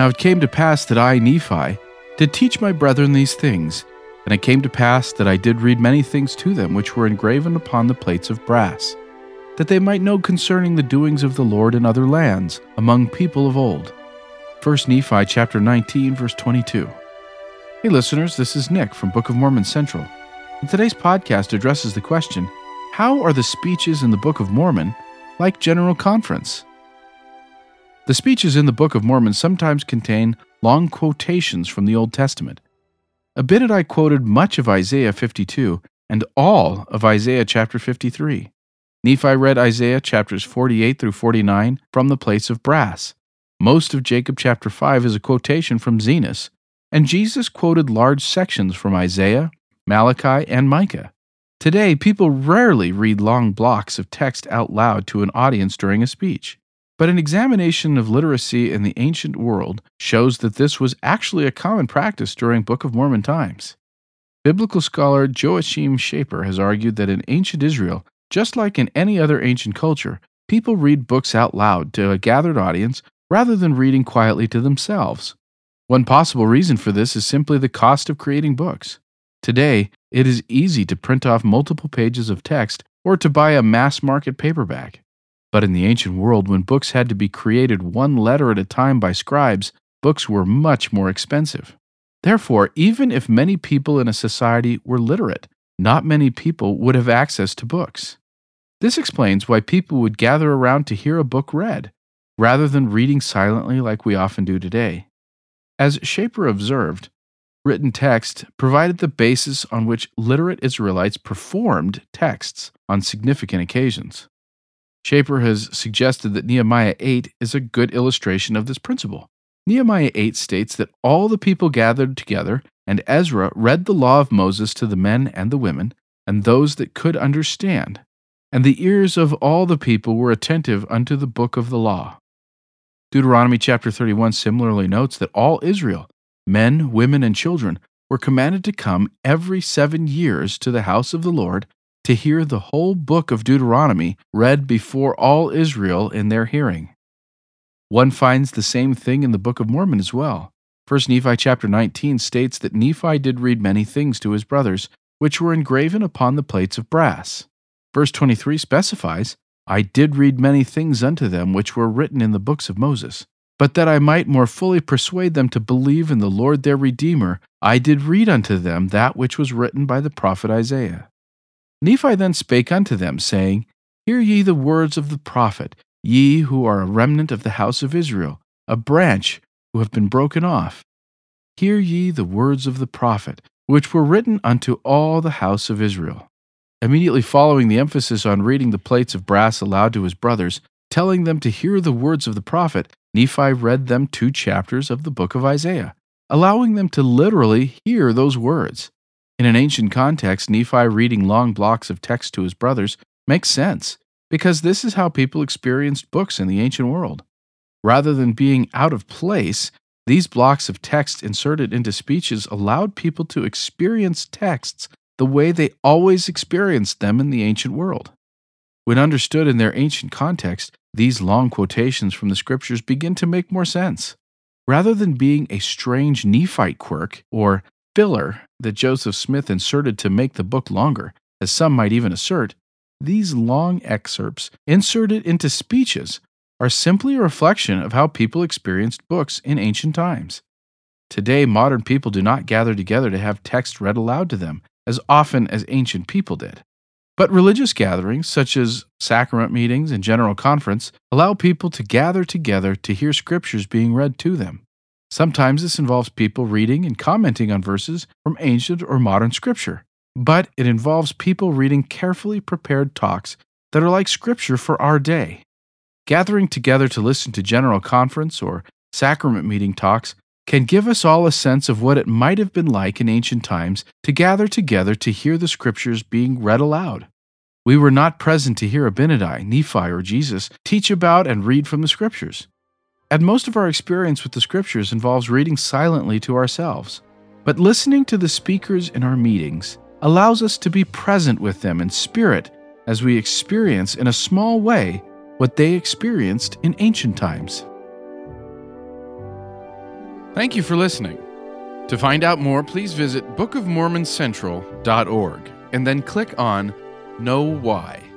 Now it came to pass that I, Nephi, did teach my brethren these things, and it came to pass that I did read many things to them which were engraven upon the plates of brass, that they might know concerning the doings of the Lord in other lands, among people of old. 1 Nephi chapter 19, verse 22. Hey listeners, this is Nick from Book of Mormon Central, and today's podcast addresses the question, how are the speeches in the Book of Mormon like General Conference? The speeches in the Book of Mormon sometimes contain long quotations from the Old Testament. Abinadi quoted much of Isaiah 52 and all of Isaiah chapter 53. Nephi read Isaiah chapters 48 through 49 from the plates of brass. Most of Jacob chapter 5 is a quotation from Zenos, and Jesus quoted large sections from Isaiah, Malachi, and Micah. Today, people rarely read long blocks of text out loud to an audience during a speech. But an examination of literacy in the ancient world shows that this was actually a common practice during Book of Mormon times. Biblical scholar Joachim Schaper has argued that in ancient Israel, just like in any other ancient culture, people read books out loud to a gathered audience rather than reading quietly to themselves. One possible reason for this is simply the cost of creating books. Today, it is easy to print off multiple pages of text or to buy a mass-market paperback. But in the ancient world, when books had to be created one letter at a time by scribes, books were much more expensive. Therefore, even if many people in a society were literate, not many people would have access to books. This explains why people would gather around to hear a book read, rather than reading silently like we often do today. As Schaper observed, written text provided the basis on which literate Israelites performed texts on significant occasions. Schaper has suggested that Nehemiah 8 is a good illustration of this principle. Nehemiah 8 states that all the people gathered together, and Ezra read the law of Moses to the men and the women, and those that could understand. And the ears of all the people were attentive unto the book of the law. Deuteronomy chapter 31 similarly notes that all Israel, men, women, and children, were commanded to come every 7 years to the house of the Lord to hear the whole book of Deuteronomy read before all Israel in their hearing. One finds the same thing in the Book of Mormon as well. 1 Nephi chapter 19 states that Nephi did read many things to his brothers, which were engraven upon the plates of brass. Verse 23 specifies, I did read many things unto them which were written in the books of Moses. But that I might more fully persuade them to believe in the Lord their Redeemer, I did read unto them that which was written by the prophet Isaiah. Nephi then spake unto them, saying, Hear ye the words of the prophet, ye who are a remnant of the house of Israel, a branch who have been broken off. Hear ye the words of the prophet, which were written unto all the house of Israel. Immediately following the emphasis on reading the plates of brass aloud to his brothers, telling them to hear the words of the prophet, Nephi read them 2 chapters of the book of Isaiah, allowing them to literally hear those words. In an ancient context, Nephi reading long blocks of text to his brothers makes sense, because this is how people experienced books in the ancient world. Rather than being out of place, these blocks of text inserted into speeches allowed people to experience texts the way they always experienced them in the ancient world. When understood in their ancient context, these long quotations from the scriptures begin to make more sense. Rather than being a strange Nephite quirk or filler that Joseph Smith inserted to make the book longer, as some might even assert, these long excerpts inserted into speeches are simply a reflection of how people experienced books in ancient times. Today, modern people do not gather together to have text read aloud to them as often as ancient people did. But religious gatherings, such as sacrament meetings and general conference, allow people to gather together to hear scriptures being read to them. Sometimes this involves people reading and commenting on verses from ancient or modern scripture, but it involves people reading carefully prepared talks that are like scripture for our day. Gathering together to listen to general conference or sacrament meeting talks can give us all a sense of what it might have been like in ancient times to gather together to hear the scriptures being read aloud. We were not present to hear Abinadi, Nephi, or Jesus teach about and read from the scriptures. And most of our experience with the scriptures involves reading silently to ourselves. But listening to the speakers in our meetings allows us to be present with them in spirit as we experience in a small way what they experienced in ancient times. Thank you for listening. To find out more, please visit bookofmormoncentral.org and then click on Know Why.